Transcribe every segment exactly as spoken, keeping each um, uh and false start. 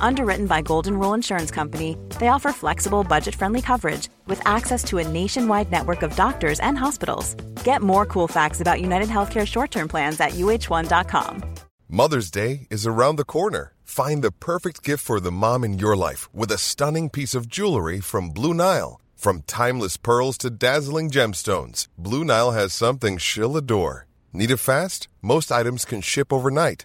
Underwritten by Golden Rule Insurance Company, they offer flexible, budget-friendly coverage with access to a nationwide network of doctors and hospitals. Get more cool facts about UnitedHealthcare short-term plans at U H one dot com. Mother's Day is around the corner. Find the perfect gift for the mom in your life with a stunning piece of jewelry from Blue Nile. From timeless pearls to dazzling gemstones, Blue Nile has something she'll adore. Need it fast? Most items can ship overnight.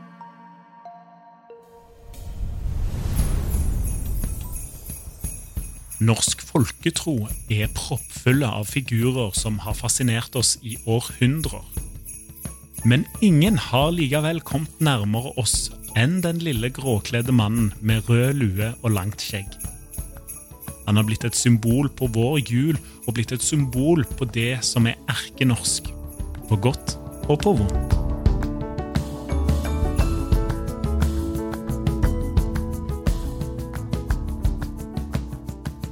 Norsk folketro er proppfulle av figurer som har fascinert oss I århundrer. Men ingen har likevel kommet nærmere oss enn den lille gråkledde mannen med rød lue og langt skjegg. Han har blitt et symbol på vår jul og blitt et symbol på det som er erkenorsk, på godt og på vondt.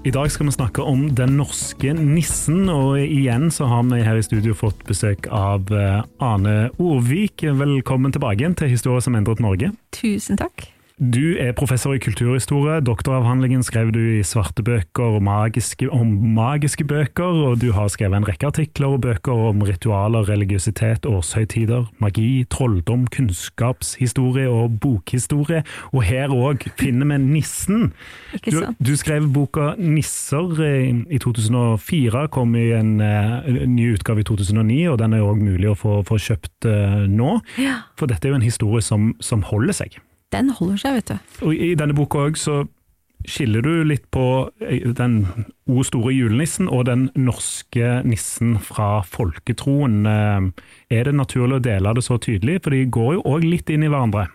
I dag skal vi snakke om den norske nissen, og igjen så har vi her I studio fått besøk av Arne Orvik. Velkommen tilbake igjen til Historie som endret Norge. Tusen takk. Du er professor I kulturhistorie, doktoravhandlingen skrev du I svarte bøker og magiske, om magiske bøker, og du har skrevet en rekke artikler og bøker om ritualer, religiøsitet, årshøytider, magi, trolldom, kunnskapshistorie og bokhistorie, og her også finner vi nissen. Du, du skrev boka Nisser I to tusen og fire, kom I en, en ny utgave I to tusen og ni, og den er også mulig å få, få kjøpt nå, for dette er jo en historie som, som holder seg. Den holder seg, vet du. Og I denne boka også så skiller du litt på den o-store julenissen og den norske nissen fra folketroen. Er det naturlig å dele det så tydelig? For de går jo også litt inn I hverandre.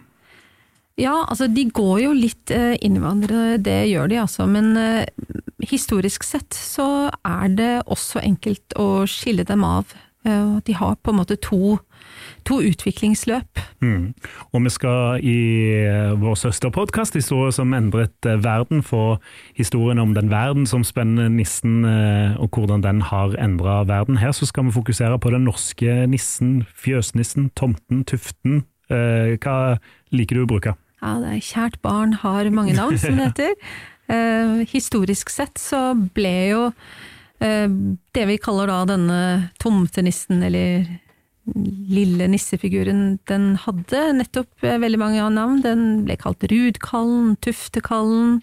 Ja, altså de går jo litt inn I hverandre, det gjør de altså. Men historisk sett så er det også enkelt å skille dem av. De har på en måte to to utviklingsløp. Mm. Og vi skal I vår søsterpodcast, Historie som endret verden, få historien om den verden som spenner nissen, og hvordan den har endret verden. Her så skal vi fokusere på den norske nissen, fjøsnissen, tomten, tuften. Hva liker du å bruke? Ja, det er kjært barn har mange navn, som det heter. Historisk sett så ble jo det vi kaller da denne tomtenissen, eller lille nissefiguren, den hadde nettopp veldig mange navn. Den ble kalt Rudkallen, Tuftekallen,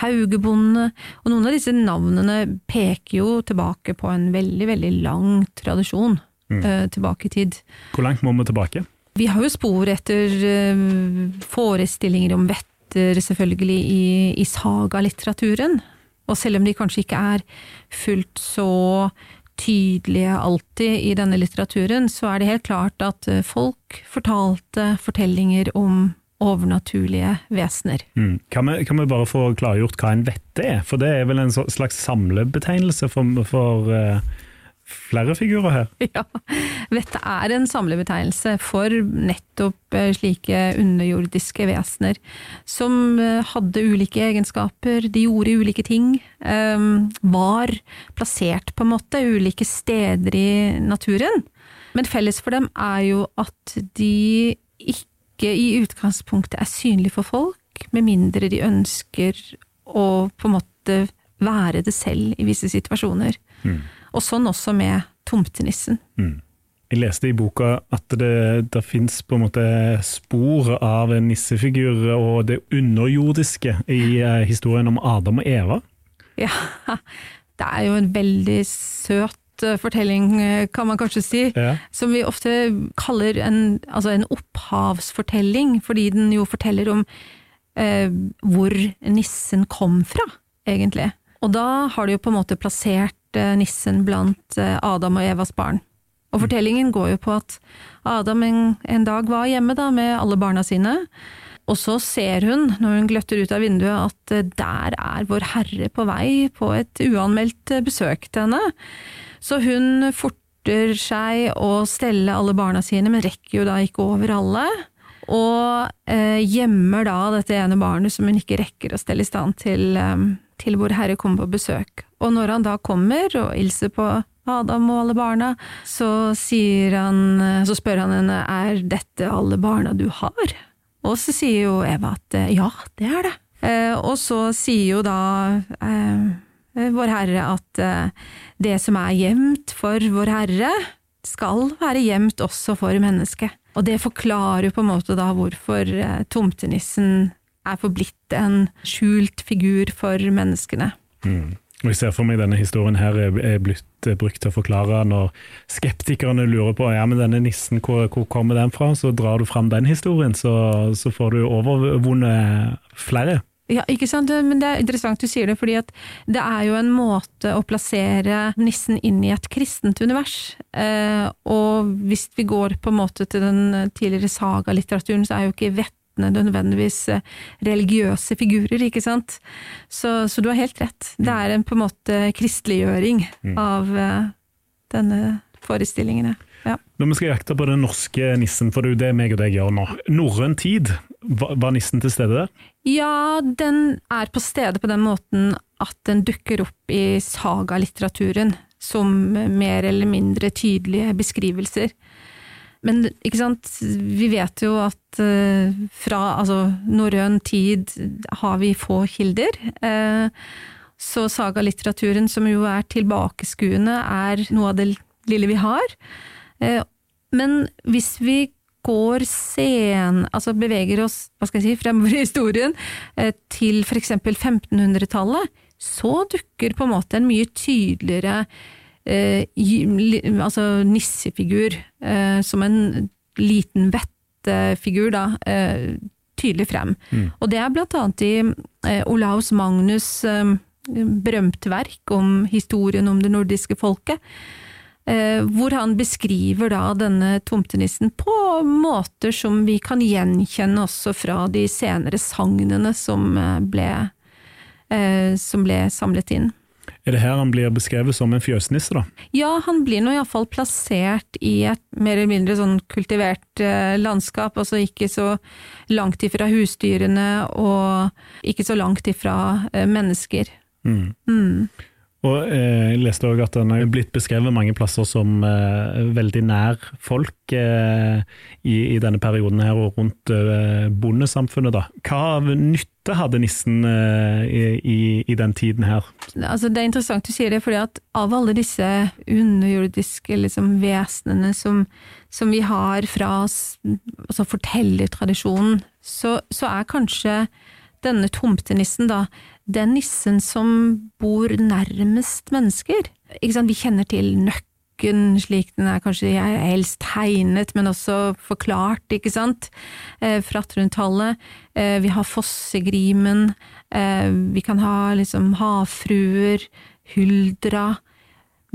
Haugebonde, og noen av disse navnene peker jo tilbake på en veldig, veldig lang tradisjon mm. tilbake I tid. Hvor langt må vi tilbake? Vi har jo spor etter forestillinger om vetter, selvfølgelig, i, i sagalitteraturen, og selv om de kanskje ikke er fullt så tydelige alltid I denne litteraturen, så er det helt klart at folk fortalte fortellinger om overnaturlige vesener. Mm. Kan, vi, kan vi bare få klargjort hva en vette er? For det er vel en slags samlebetegnelse for, for uh, flere figurer her? Ja, vette er en samlebetegnelse for nettopp slike underjordiske vesener, som hadde ulike egenskaper, de gjorde ulike ting, var plassert på en måte ulike steder I naturen. Men felles for dem er jo at de ikke I utgangspunktet er synlige for folk, med mindre de ønsker å på en måte være det selv I visse situasjoner. Mm. Og sånn også med tomtenissen. Mm. Jeg leste I boka at det der finns på en måte spor av nissefigurer og det underjordiske I historien om Adam og Eva. Ja, det er jo en veldig søt fortelling kan man kanskje si, ja. Som vi ofte kaller en, altså en opphavsfortelling, fordi den jo forteller om eh, hvor nissen kom fra, egentlig. Og da har du jo på en måte plassert eh, nissen blant eh, Adam og Evas barn. Og fortellingen går jo på at Adam en, en dag var hjemme da, med alle barna sine, og så ser hun, når hun gløtter ut av vinduet, at eh, der er vår herre på vei på et uanmeldt besøk til henne. Så hun forter seg å stelle alle barna sine, men rekker jo da ikke over alle, og eh, gjemmer da dette ene barnet som hun ikke rekker å stelle I stand til, eh, til hvor herre kommer på besøk. Og når han da kommer og hilser på Adam og alle barna, så, sier han, så spør han henne, er dette alle barna du har? Og så sier jo Eva at ja, det er det. Eh, og så sier jo da... Eh, Vår Herre at det som er gjemt for Vår Herre skal være gjemt også for mennesket. Og det forklarer jo på en måte da hvorfor tomtenissen er forblitt en skjult figur for menneskene. Mm. Og jeg ser for meg denne historien her er blitt brukt til å forklare når skeptikerne lurer på, ja, men denne nissen, hvor, hvor kommer den fra? Så drar du fram den historien, så, så får du overvunnet flere. Ja, ikke sant? Men det er interessant du sier det, fordi at det er jo en måte å plassere nissen inn I et kristent univers. Eh, og hvis vi går på en måte til den tidligere sagalitteraturen, så er jo ikke vettene nødvendigvis religiøse figurer, ikke sant? Så, så du har helt rett. Det er en på en måte kristeliggjøring av eh, denne forestillingen. Ja. Når vi skal jakte på den norske nissen, for det er det meg og deg gjør nå. Norrøn tid, var nissen til stede der? Ja, den er på stedet på den måten at den dukker opp I sagalitteraturen, som mer eller mindre tydelige beskrivelser. Men ikke sant, vi vet jo at fra altså, norrøn tid har vi få kilder, så sagalitteraturen som jo er tilbakeskuende er noe av det lille vi har. Men hvis vi går sen, altså beveger oss, hva skal jeg si, fremover I historien, til for eksempel femtenhundretallet, så dukker på en måte en mye tydeligere eh, altså nissefigur, eh, som en liten vettefigur da, eh, tydelig frem. Mm. Og det er blant annet I eh, Olaus Magnus eh, berømt verk om historien om det nordiske folket, hvor han beskriver da denne tomtenissen på måter som vi kan gjenkjenne også fra de senere sagnene som ble, som ble samlet inn. Er det her han blir beskrevet som en fjøsnisse da? Ja, han blir nå I hvert fall plassert I et mer eller mindre sånn kultivert landskap, altså ikke så langt ifra husdyrene og ikke så langt ifra mennesker. Mm. Mm. Og jeg leste også at den har blitt beskrevet mange plasser som veldig nær folk I denne perioden her og rundt bondesamfunnet da. Hva nytte hadde nissen I den tiden her? Altså det er interessant du sier det, fordi at av alle disse underjordiske liksom, vesenene som, som vi har fra altså fortellertradisjonen, så, så er kanskje denne tomtenissen da, den nissen som bor nærmest mennesker. Ikke sant? Vi kjenner til nøkken, slik den er kanskje helst tegnet, men også forklart, ikke sant? Eh, fra attenhundretallet. Eh, vi har fossegrimen, eh, vi kan ha liksom havfruer, hyldra.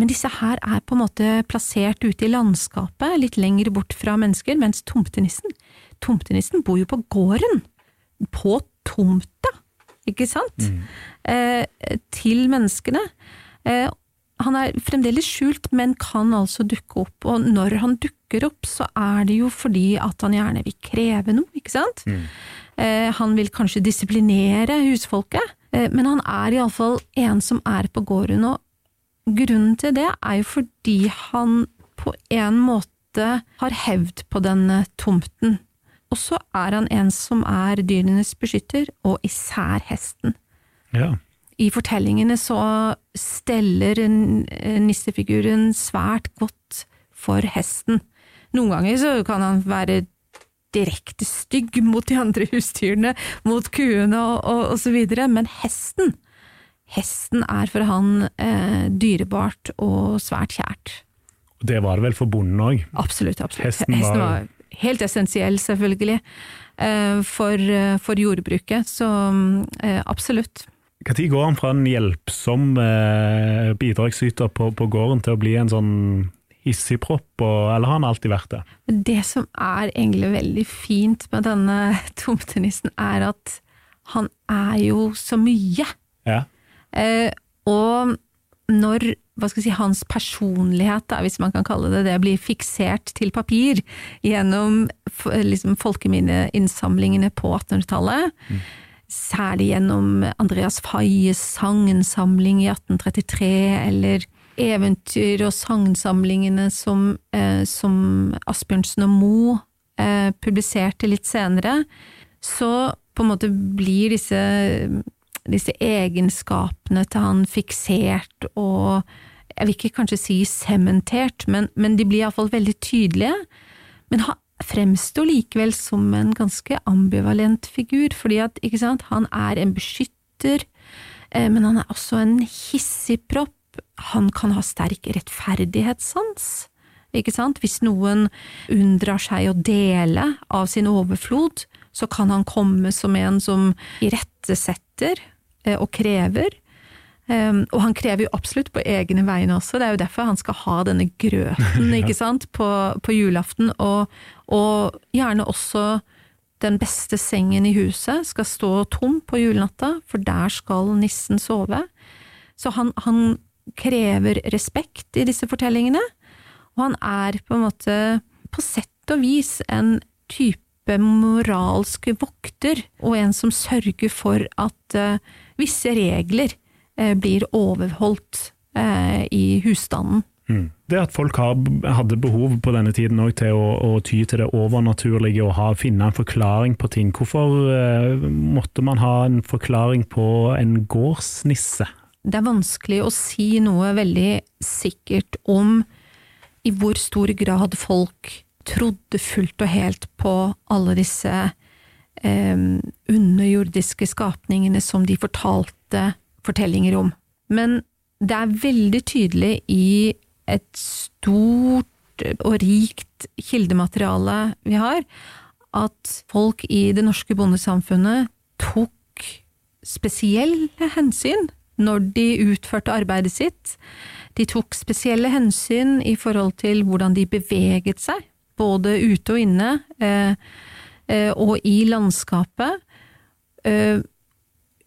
Men disse her er på en måte plassert ute I landskapet, litt lenger bort fra mennesker, mens tomtenissen, tomtenissen bor jo på gården, på tomta, ikke sant? Mm. Eh, til menneskene. Eh, han er fremdeles skjult, men kan altså dukke opp, og når han dukker opp, så er det jo fordi at han gjerne vil kreve noe, ikke sant? Mm. Eh, han vil kanskje disiplinere husfolket, eh, men han er I alle fall en som er på gården, og grunnen til det er jo fordi han på en måte har hevd på denne tomten. Og så er han en som er dyrenes beskytter, og især hesten. Ja. I fortellingene så steller nissefiguren svært godt for hesten. Noen ganger så kan han være direkte stygg mot de andre husdyrene, mot kuene og, og, og så videre, men hesten, hesten er for han eh, dyrebart og svært kjært. Det var vel for bonden også? Absolutt, absolutt. Hesten var, hesten var helt essensiell selvfølgelig eh, for, for jordbruket, så eh, absolutt. Hva tid går han fra en hjelpsom eh, bidragsyter på, på gården til å bli en sånn hissigpropp, eller har han alltid vært det? Det som er egentlig veldig fint med denne tomtenissen er at han er jo så mye. Ja. Eh, og når, hva skal jeg si, hans personlighet, da, hvis man kan kalle det det, blir fiksert til papir gjennom liksom, folkeminneinnsamlingene på attenhundretallet, mm. særlig gjennom Andreas Fayes sangensamling i atten trettitre, eller eventyr og sangsamlingene som, eh, som Asbjørnsen og Mo eh, publiserte litt senere, så på en måte blir disse, disse egenskapene til han fiksert og, jeg vil ikke kanskje si sementert, men, men de blir i hvert fall veldig tydelige, men han fremstår likevel som en ganske ambivalent figur, fordi at, ikke sant, han er en beskytter, eh, men han er også en hissigpropp. Han kan ha sterk rettferdighetssans, ikke sant? Hvis noen unndrar seg å dele av sin overflod, så kan han komme som en som irettesetter og krever. Og han krever jo absolutt på egne vegne også, det er jo derfor han skal ha denne grøten, ikke sant, på, på julaften, og, og gjerne også den beste sengen i huset skal stå tom på julenatta, for der skal nissen sove. Så han, han krever respekt i disse fortellingene, og han er på en måte, på sett og vis, en type moralsk vokter, og en som sørger for at uh, visse regler uh, blir overholdt uh, i husstanden. Mm. Det at folk har, hadde behov på denne tiden også til å, å ty til det overnaturlige og ha, finne en forklaring på ting. Hvorfor uh, måtte man ha en forklaring på en gårdsnisse? Det er vanskelig å si noe veldig sikkert om i hvor stor grad folk trodde fullt og helt på alle disse eh, underjordiske skapningene som de fortalte fortellinger om. Men det er veldig tydelig i et stort og rikt kildemateriale vi har, at folk i det norske bondesamfunnet tok spesielle hensyn når de utførte arbeidet sitt. De tok spesielle hensyn i forhold til hvordan de beveget seg, både ute og inne, eh, eh, og i landskapet, eh,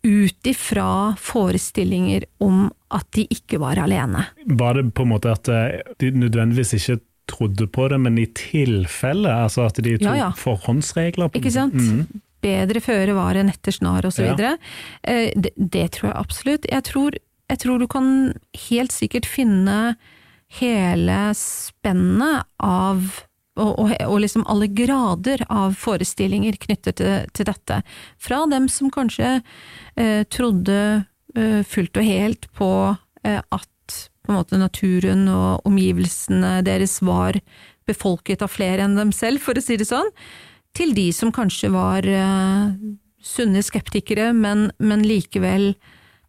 ut ifra forestillinger om at de ikke var alene. Var det på en måte at de nødvendigvis ikke trodde på det, men i tilfelle, altså at de tok ja, ja. forhåndsregler? På ikke sant? Mm. Bedre føre var en ettersnar og så videre. Ja. Det, det tror jeg absolutt. Jeg tror, jeg tror du kan helt sikkert finne hele spennet av, og, og, og liksom alle grader av forestillinger knyttet til, til dette. Fra dem som kanskje eh, trodde eh, fullt og helt på eh, at på en måte naturen og omgivelsene deres var befolket av flere enn dem selv, for å si det sånn, til de som kanskje var uh, sunne skeptikere, men, men likevel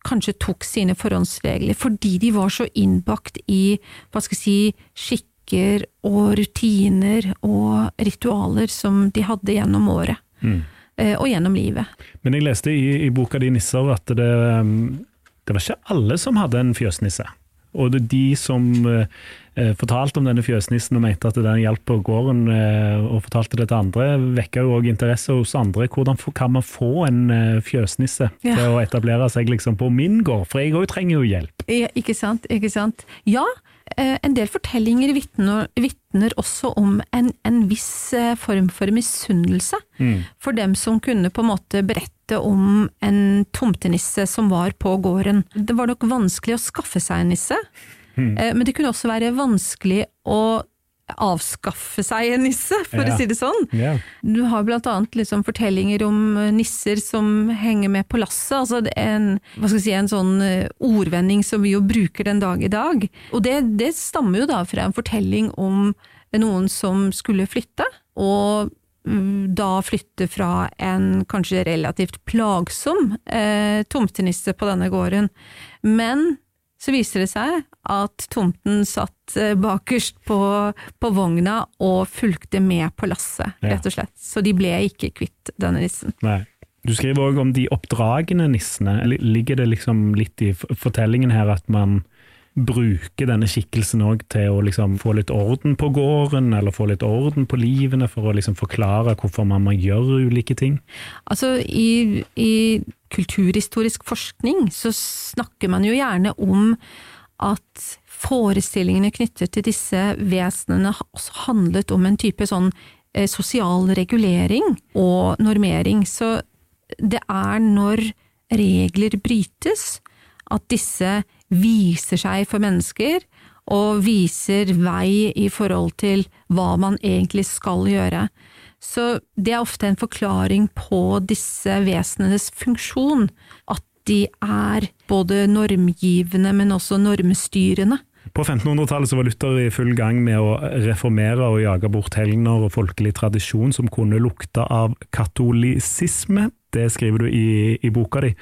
kanskje tok sine forhåndsregler, fordi de var så innbakt i, hva skal jeg si, skikker og rutiner og ritualer som de hadde gjennom året, mm. uh, og gjennom livet. Men jeg leste i, i boka di Nisser at det, det var ikke alle som hadde en fjøsnisse, og det er de som eh, fortalte om denne fjøsnissen og mente at den hjalp på gården eh, og fortalte det til andre, vekker jo også interesse hos andre. Hvordan kan man få en fjøsnisse ja. til å etablere seg liksom på min gård? For jeg også trenger jo hjelp. Ja, ikke sant, ikke sant. Ja, eh, en del fortellinger vittner, vittner også om en, en viss form for misunnelse mm. for dem som kunne på en måte berette om en tomtenisse som var på gården. Det var nok vanskelig å skaffe seg en nisse, mm. men det kunne også være vanskelig å avskaffe seg en nisse, for ja. å si det sånn. Ja. Du har blant annet liksom fortellinger om nisser som henger med på lasset, altså en, hva skal jeg si, en sånn ordvending som vi jo bruker den dag i dag. Og det, det stammer jo da fra en fortelling om noen som skulle flytte, og da flytte fra en kanskje relativt plagsom eh, tomtenisse på denne gården. Men så viser det seg at tomten satt bakerst på, på vogna og fulgte med på lasset, ja. Rett og slett. Så de ble ikke kvitt denne nissen. Nei. Du skriver også om de oppdragende nissene. Ligger det liksom litt i fortellingen her at man bruker denne skikkelsen også til å liksom få litt orden på gården, eller få litt orden på livene, for å liksom forklare hvorfor man må gjøre ulike ting? Altså, i, i kulturhistorisk forskning så snakker man jo gjerne om at forestillingene knyttet til disse vesenene handlet om en type sånn eh, sosial regulering og normering. Så det er når regler brytes, at disse viser seg for mennesker, og viser vei i forhold til hva man egentlig skal gjøre. Så det er ofte en forklaring på disse vesenenes funksjon, at de er både normgivende, men også normstyrende. På femtenhundretallet så var Luther i full gang med å reformere og jage bort helgener og folkelig tradisjon som kunne lukte av katolisisme. Det skriver du i, i boka di.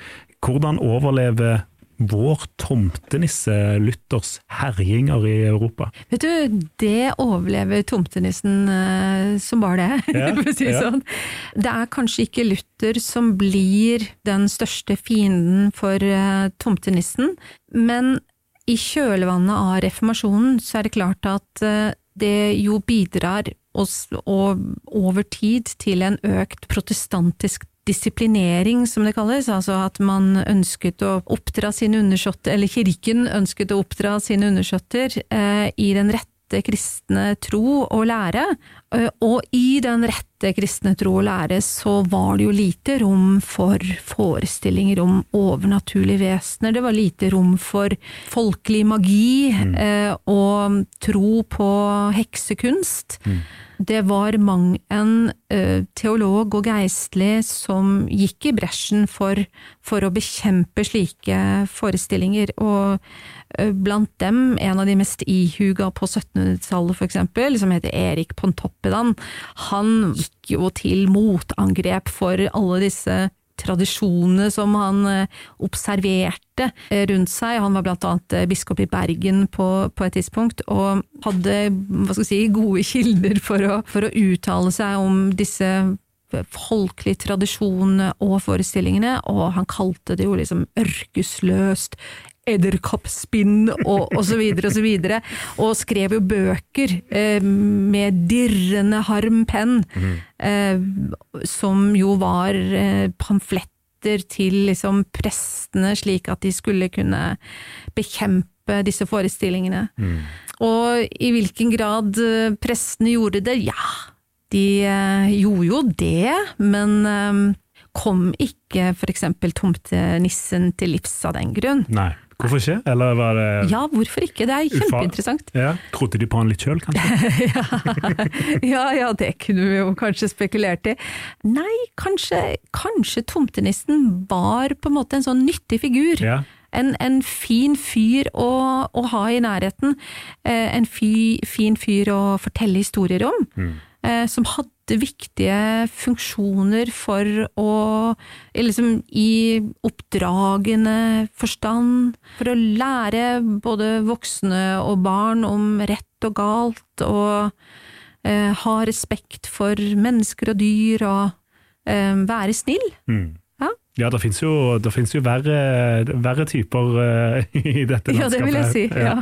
Hvordan overlever vår tomtenisse Luthers herjinger i Europa? Vet du, det overlever tomtenissen eh, som bare det, ja, for å si ja. Sånn. Det er kanskje ikke Luther som blir den største fienden for eh, tomtenissen, men i kjølvannet av reformasjonen så er det klart at eh, det jo bidrar oss, og, over tid til en økt protestantisk disiplinering, som det kalles, altså at man ønsket å oppdra sine undersåtter, eller kirken ønsket å oppdra sine undersåtter eh, i den rette kristne tro og lære, eh, og i den rette kristne tro og lære så var det jo lite rom for forestillinger om overnaturlige vesener, det var lite rom for folkelig magi mm. eh, og tro på heksekunst. Mm. Det var mang en ø, teolog og geistlig som gikk i bresjen for, for å bekjempe slike forestillinger, og ø, blant dem en av de mest ihuga på syttenhundretallet for eksempel, som heter Erik Pontoppidan. Han gikk jo til motangrep for alle disse tradisjonene som han observerte rundt seg. Han var blant annet biskop i Bergen på, på et tidspunkt, og hadde, hva skal jeg si, gode kilder for å, for å uttale seg om disse folkelig tradisjon og forestillingene, og han kalte det jo liksom ørkesløst, edderkoppspinn og, og så videre og så videre, og skrev jo bøker eh, med dirrende harm penn, eh, som jo var eh, pamfletter til liksom prestene, slik at de skulle kunne bekjempe disse forestillingene. Mm. Og i hvilken grad eh, prestene gjorde det? Ja, de eh, gjorde jo det, men eh, kom ikke for eksempel tomtenissen til livs av den grunn. Nei, hvorfor ikke? Eller var det ja, hvorfor ikke? Det er kjempeinteressant. Ja, trodde de på han litt selv, kanskje? ja, ja, det kunne vi jo kanskje spekulert i. Nei, kanskje, kanskje tomtenissen var på en måte en sånn nyttig figur. Ja. En, en fin fyr å, å ha i nærheten. En fi, fin fyr å fortelle historier om. Mm. Som hadde viktige funksjoner for å, liksom i oppdragende forstand, for å lære både voksne og barn om rett og galt, og eh, ha respekt for mennesker og dyr, og eh, være snill. Mm. Ja, det finns jo, det finns ju värre värre typer uh, i detta landskapet. Ja, det vill jag säga. Si, ja.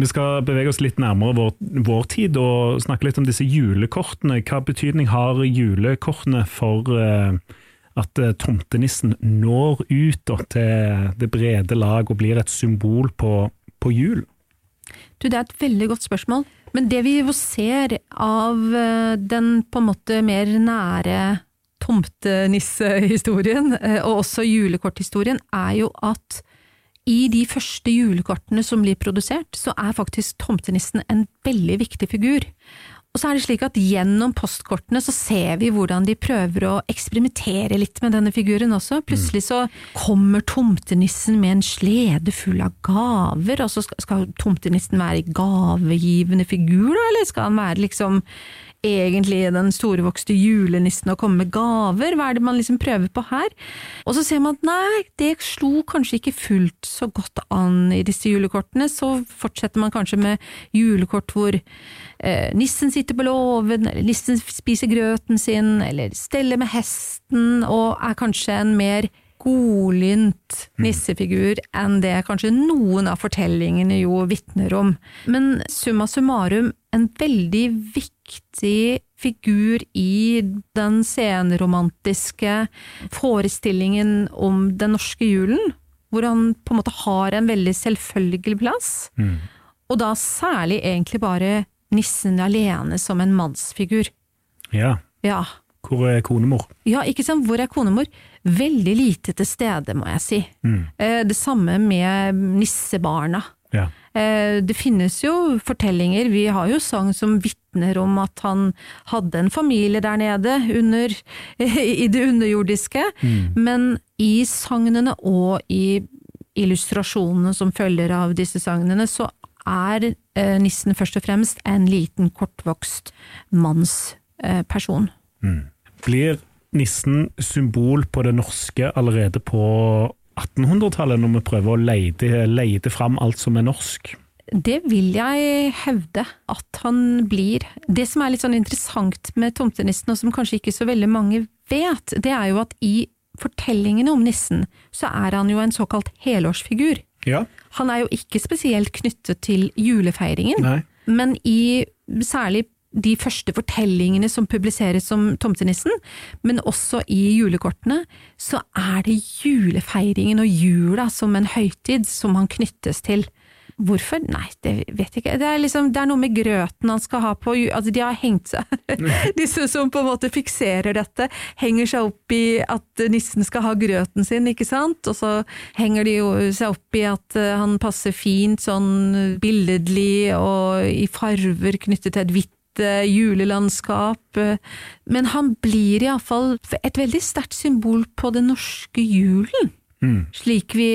Vi skal bevege oss litt nærmere vår, vår tid og snakke litt om disse julekortene. Hva betydning har julekortene for eh, at tomtenissen når ut da, til det brede lag og blir et symbol på, på jul? Du, det er et veldig godt spørsmål. Men det vi ser av den på en måte mer nære tomtenissehistorien, og også julekorthistorien, er jo at i de første julekortene som blir produsert, så er faktisk tomtenissen en veldig viktig figur. Og så er det slik at gjennom postkortene så ser vi hvordan de prøver å eksperimentere litt med denne figuren også. Plutselig så kommer tomtenissen med en slede full av gaver, og så skal tomtenissen være gavegivende figur, eller skal han være liksom egentlig den storvokste julenissen og komme med gaver? Hva er det man liksom prøver på her? Og så ser man at nei, det slo kanskje ikke fullt så godt an i disse julekortene, så fortsetter man kanskje med julekort hvor eh, nissen sitter på låven, eller nissen spiser grøten sin, eller steller med hesten, og er kanskje en mer godlynt nissefigur enn det kanskje noen av fortellingene jo vittner om. Men summa summarum, en veldig viktig figur i den senromantiske forestillingen om den norske julen, hvor han på en måte har en veldig selvfølgelig plass, mm. og da særlig egentlig bare nissen alene som en mannsfigur. Ja, ja. Hvor er konemor? Ja, ikke sant? Hvor er konemor? Veldig lite til stede, må jeg si. Mm. Det samme med nissebarna. Ja. Det finnes jo fortellinger, vi har jo sang som vittner om at han hadde en familie der nede under, i det underjordiske, mm. men i sangene og i illustrasjonene som følger av disse sangene, så er nissen først og fremst en liten kortvokst mannsperson. Mm. Blir nissen symbol på det norske allerede på attenhundretallet når vi prøver å leide, leide fram alt som er norsk? Det vil jeg hevde at han blir. Det som er litt sånn interessant med tomtenissen, og som kanskje ikke så veldig mange vet, det er jo at i fortellingene om nissen så er han jo en såkalt helårsfigur. Ja. Han er jo ikke spesielt knyttet til julefeiringen, Nei. Men i særlig de første fortellingene som publiseres som tomtenissen, men også i julekortene, så er det julefeiringen og jula som en høytid som han knyttes til. Hvorfor? Nei, det vet jeg ikke. Det er, liksom, det er noe med grøten han skal ha på. Altså, de har hengt seg. Disse som på en måte fikserer dette, henger seg opp i at nissen skal ha grøten sin, ikke sant? Og så henger de seg opp i at han passer fint, sånn billedlig og i farver knyttet til et hvitt julelandskap, men han blir i alle fall et veldig sterkt symbol på den norske julen, mm. slik vi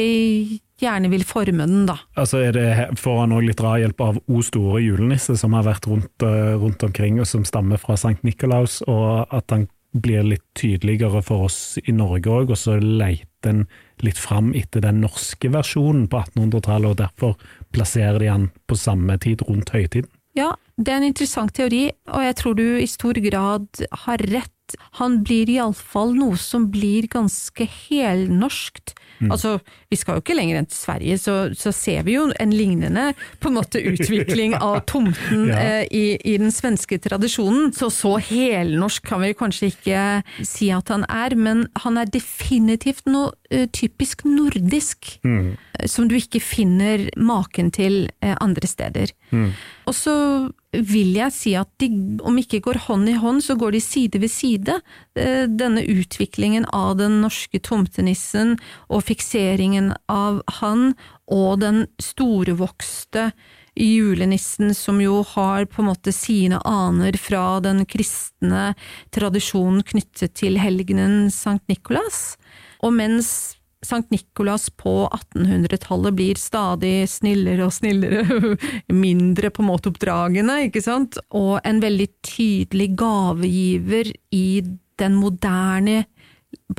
gjerne vil forme den da. Altså er det, får han også litt drahjelp av O store julenisse som har vært rundt, rundt omkring og som stammer fra Sankt Nikolaus, og at han blir litt tydeligere for oss i Norge også, og så leiter den litt fram etter den norske versjonen på attenhundretallet, og derfor plasserer de han på samme tid rundt høytiden. Ja, det er en interessant teori, og jeg tror du i stor grad har rett. Han blir i alle fall noe som blir ganske helnorskt. Mm. Altså, vi skal jo ikke lenger enn til Sverige, så, så ser vi jo en lignende på en måte utvikling av tomten ja. eh, i, i den svenske tradisjonen. Så så helnorsk kan vi kanskje ikke si at han er, men han er definitivt noe typisk nordisk, mm. som du ikke finner maken til andre steder. Mm. Og så vil jeg si at de, om ikke går hånd i hånd, så går de side ved side. Denne utviklingen av den norske tomtenissen og fikseringen av han og den storvokste julenissen som jo har på en måte sine aner fra den kristne tradisjonen knyttet til helgenen Sankt Nikolas. Og mens Sankt Nikolas på attenhundretallet blir stadig snillere og snillere, mindre på måteoppdragene, ikke sant? Og en veldig tydelig gavegiver i den moderne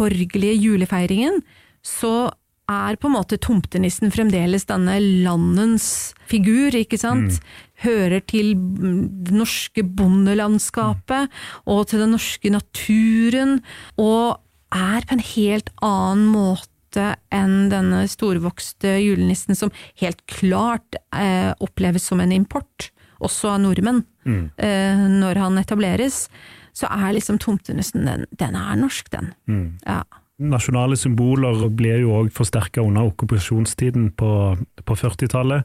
borgerlige julefeiringen, så er på en måte tomtenissen fremdeles denne landens figur, ikke sant? Mm. Hører til det norske bondelandskapet, og til den norske naturen, og er på en helt annen måte enn denne storvokste julenissen, som helt klart eh, oppleves som en import, også av nordmenn, mm. eh, når han etableres, så er liksom tomtenissen, den, den er norsk, den. Mm. Ja. Nasjonale symboler ble jo også forsterket under okkupasjonstiden på, på førtitallet.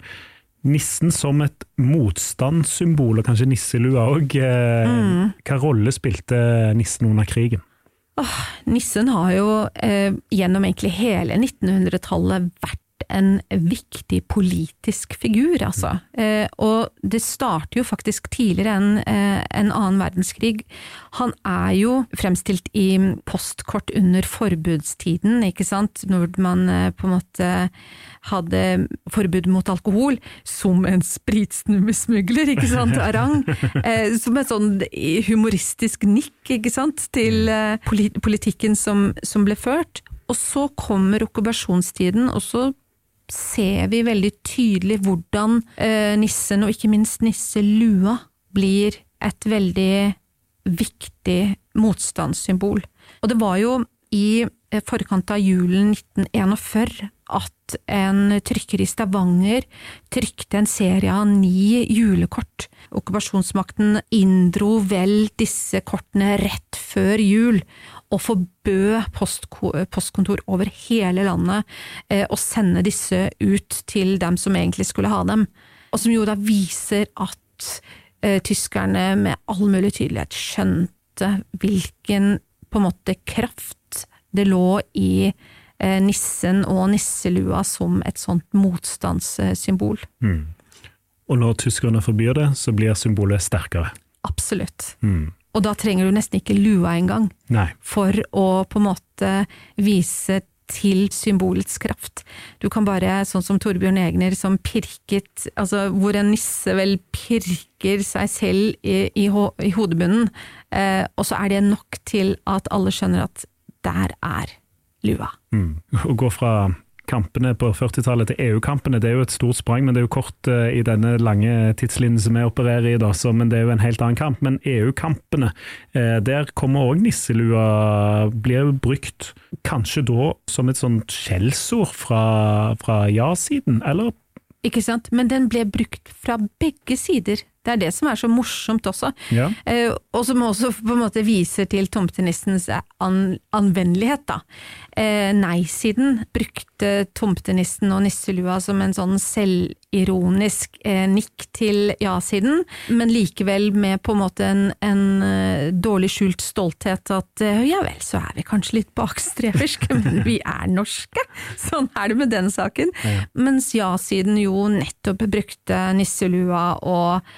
Nissen som et motstandssymbol, og kanskje nisselua også. Eh, mm. Hva rolle spilte nissen under krigen? Oh, nissen har jo eh, gjennom egentlig hele nittenhundretallet vært en viktig politisk figur, altså. Eh, og det starter jo faktisk tidligere enn eh, en annen verdenskrig. Han er jo fremstilt i postkort under forbudstiden, ikke sant? Når man eh, på en måte hadde forbud mot alkohol, som en spritsnummersmugler, ikke sant, Arang? Eh, som et sånn humoristisk nikk, ikke sant, til eh, polit- politikken som, som ble ført. Og så kommer okkupasjonstiden, og så ser vi veldig tydelig hvordan eh, nissen, og ikke minst nisselua, blir et veldig viktig motstandssymbol. Og det var jo i forkant av julen nitten enogfyrre at en trykker i Stavanger trykte en serie av ni julekort. Okkupasjonsmakten inndro vel disse kortene rett før jul, og forbød postkontor over hele landet eh, å sende disse ut til dem som egentlig skulle ha dem. Og som jo da viser at eh, tyskerne med all mulig tydelighet skjønte hvilken på en måte kraft det lå i nissen og nisselua som et sånt motstandssymbol. Mm. Og når tyskerne forbyr det, så blir symbolet sterkere. Absolutt. Mm. Og da trenger du nesten ikke lua engang. Nei. For å på en måte vise til symbolets kraft. Du kan bare, sånn som Torbjørn Egner, som pirket, altså hvor en nisse vel pirker seg selv i, i, ho, i hodebunnen, eh, og så er det nok til at alle skjønner at der er lua. Mm. Å gå fra kampene på førtitallet til E U-kampene, det er jo et stort sprang, men det er jo kort uh, i denne lange tidslinjen som vi opererer i da, så, men det er jo en helt annen kamp. Men E U-kampene, eh, der kommer også nisselua, blir jo brukt kanskje da som et sånt skjellsord fra, fra ja-siden, eller? Ikke sant? Men den ble brukt fra begge sider. Det er det som er så morsomt også, ja. eh, og som også på en måte viser til tomtenissens an, anvendelighet da. Eh, nei-siden brukte tomtenissen og nisselua som en sånn selvironisk eh, nikk til ja-siden, men likevel med på en måte en, en dårlig skjult stolthet at eh, ja vel, så er vi kanskje litt bakstreverske, men vi er norske, sånn er det med den saken. Ja. Mens ja-siden jo nettopp brukte nisselua og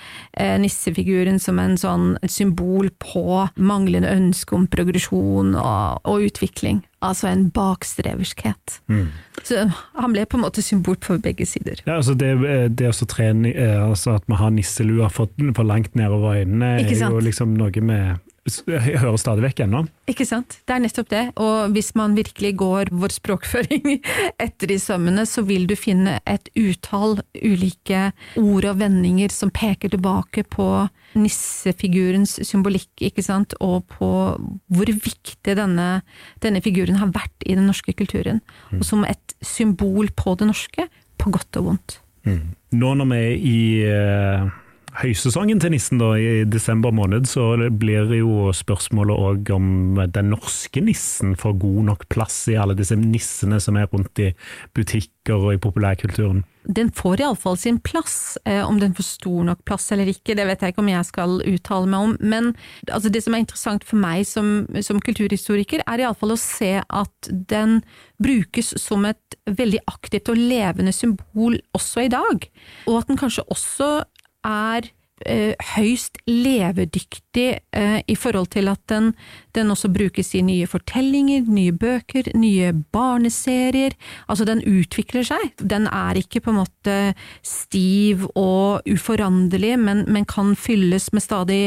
nissefiguren som en sånn symbol på manglende ønske om progresjon og, og utvikling, altså en bakstreverskhet. Mm. Så han ble på en måte symbol på begge sider. Ja, altså det, det å så trene, altså at man har nisselua for, for langt nedover øynene, er jo liksom noe med, jeg hører stadig vekk ennå. Ikke sant? Det er nettopp det, og hvis man virkelig går vår språkføring etter i sømmene, så vil du finne et utall ulike ord og vendinger som peker tilbake på nissefigurens symbolikk, ikke sant? Og på hvor viktig denne, denne figuren har vært i den norske kulturen, og som et symbol på det norske, på godt og vondt. Mm. Nå når vi er i høysesongen til nissen da, i desember måned, så blir jo spørsmålet også om den norske nissen får god nok plass i alle disse nissene som er rundt i butikker og i populærkulturen. Den får i alle fall sin plass, om den får stor nok plass eller ikke, det vet jeg ikke om jeg skal uttale meg om, men altså, det som er interessant for meg som, som kulturhistoriker er i alle fall å se at den brukes som et veldig aktivt og levende symbol også i dag, og at den kanskje også er eh, høyst levedyktig eh, i forhold til at den, den også brukes i nye fortellinger, nye bøker, nye barneserier. Altså den utvikler seg. Den er ikke på en måte stiv og uforanderlig, men, men kan fylles med stadig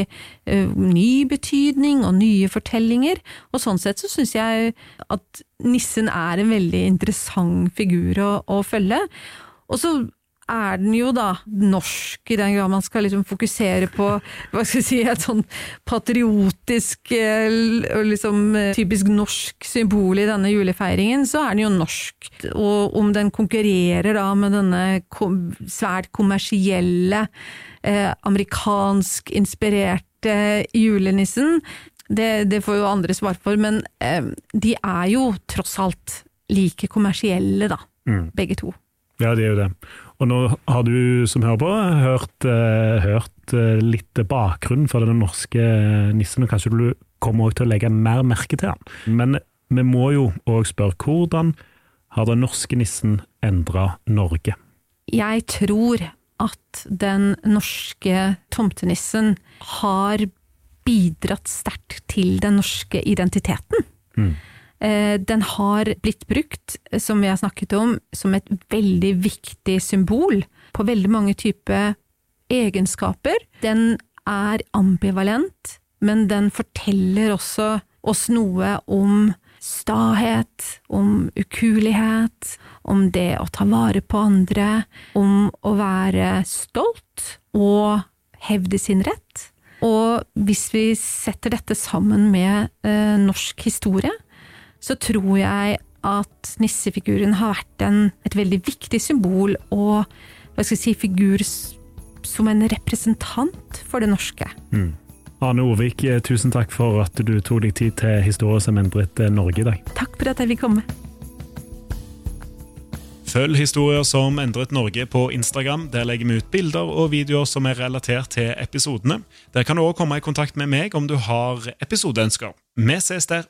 eh, ny betydning og nye fortellinger. Og sånn sett så synes jeg at nissen er en veldig interessant figur å, å følge. Og så er den jo da norsk i den grad man skal liksom fokusere på, hva skal jeg si, et sånn patriotisk liksom typisk norsk symbol i denne julefeiringen, så er den jo norsk. Og om den konkurrerer da med denne svært kommersielle, eh, amerikansk inspirerte julenissen, det, det får jo andre svar for, men eh, de er jo tross alt like kommersielle da, mm. begge to. Ja, det er jo det. Og nå har du som hører på hørt, uh, hørt uh, litt bakgrunn for den norske nissen, og kanskje du kommer også til å legge mer merke til den. Men vi må jo også spørre, hvordan har den norske nissen endret Norge? Jeg tror at den norske tomtenissen har bidratt sterkt til den norske identiteten. Mm. Den har blitt brukt, som vi har snakket om, som et veldig viktig symbol på veldig mange typer egenskaper. Den er ambivalent, men den forteller også oss noe om stahet, om ukulighet, om det å ta vare på andre, om å være stolt og hevde sin rett. Og hvis vi setter dette sammen med eh, norsk historie, så tror jeg at nissefiguren har vært en, et veldig viktig symbol og hva skal jeg si, figur som en representant for det norske. Mm. Arne Orvik, tusen takk for at du tog deg tid til historien som endret Norge i dag. Takk for at jeg vil komme. Følg historier som endret Norge på Instagram. Der legger vi ut bilder og videoer som er relatert til episodene. Der kan du også komme i kontakt med meg om du har episodeønsker. Vi ses der.